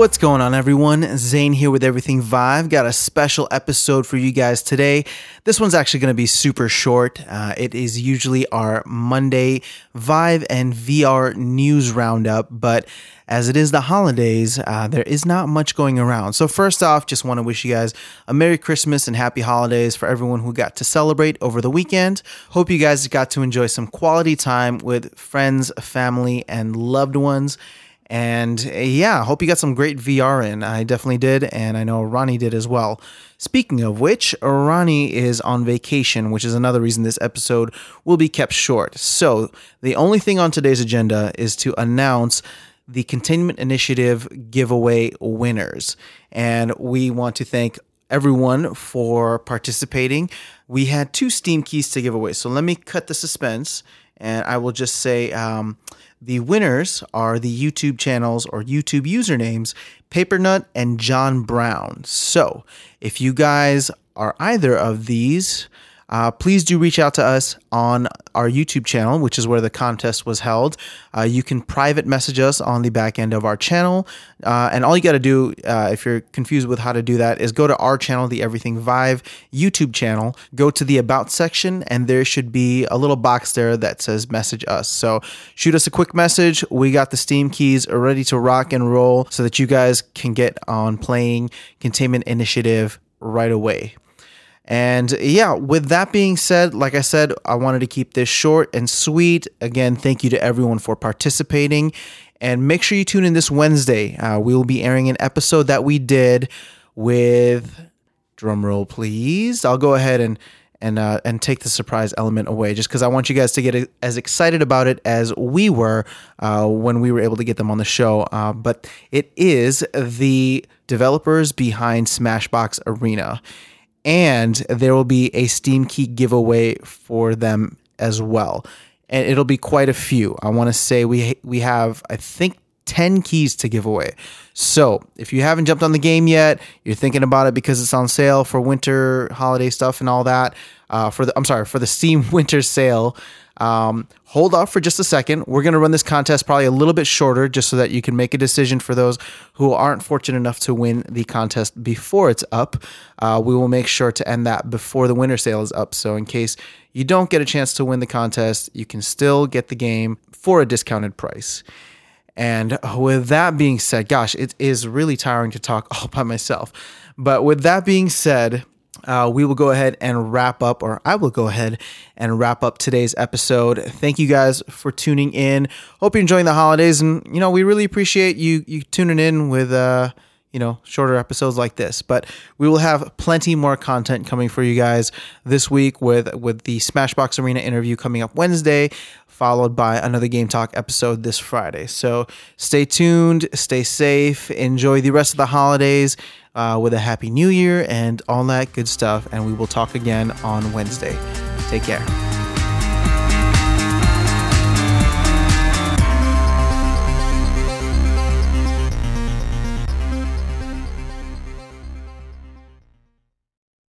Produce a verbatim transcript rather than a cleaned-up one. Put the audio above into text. What's going on, everyone? Zane here with Everything Vive. Got a special episode for you guys today. This one's actually going to be super short. Uh, it is usually our Monday Vive and V R news roundup, but as it is the holidays, uh, there is not much going around. So first off, just want to wish you guys a Merry Christmas and Happy Holidays for everyone who got to celebrate over the weekend. Hope you guys got to enjoy some quality time with friends, family, and loved ones. And yeah, hope you got some great V R in. I definitely did, and I know Ronnie did as well. Speaking of which, Ronnie is on vacation, which is another reason this episode will be kept short. So the only thing on today's agenda is to announce the Containment Initiative giveaway winners. And we want to thank everyone for participating. We had two Steam keys to give away, so let me cut the suspense. And I will just say um, the winners are the YouTube channels or YouTube usernames, Paper Nut and John Brown. So if you guys are either of these, uh, please do reach out to us on our YouTube channel, which is where the contest was held. Uh, you can private message us on the back end of our channel. Uh, and all you got to do, uh, if you're confused with how to do that, is go to our channel, the Everything Vive YouTube channel, go to the About section, and there should be a little box there that says message us. So shoot us a quick message. We got the Steam keys ready to rock and roll so that you guys can get on playing Containment Initiative right away. And yeah, with that being said, like I said, I wanted to keep this short and sweet. Again, thank you to everyone for participating. And make sure you tune in this Wednesday. Uh, we will be airing an episode that we did with, drumroll please, I'll go ahead and and uh, and take the surprise element away just because I want you guys to get as excited about it as we were uh, when we were able to get them on the show. Uh, but it is the developers behind Smashbox Arena. And there will be a Steam key giveaway for them as well. And it'll be quite a few. I want to say we we have, I think, ten keys to give away. So if you haven't jumped on the game yet, you're thinking about it because it's on sale for winter holiday stuff and all that. Uh, for the I'm sorry, for the Steam winter sale. Um, hold off for just a second. We're going to run this contest probably a little bit shorter just so that you can make a decision for those who aren't fortunate enough to win the contest before it's up. Uh, we will make sure to end that before the winter sale is up. So in case you don't get a chance to win the contest, you can still get the game for a discounted price. And with that being said, gosh, it is really tiring to talk all by myself. But with that being said, Uh, we will go ahead and wrap up, or I will go ahead and wrap up today's episode. Thank you guys for tuning in. Hope you're enjoying the holidays, and you know we really appreciate you you tuning in with uh you know shorter episodes like this. But we will have plenty more content coming for you guys this week with with the Smashbox Arena interview coming up Wednesday, followed by another Game Talk episode this Friday. So stay tuned, stay safe, enjoy the rest of the holidays. Uh, with a happy new year and all that good stuff. And we will talk again on Wednesday. Take care.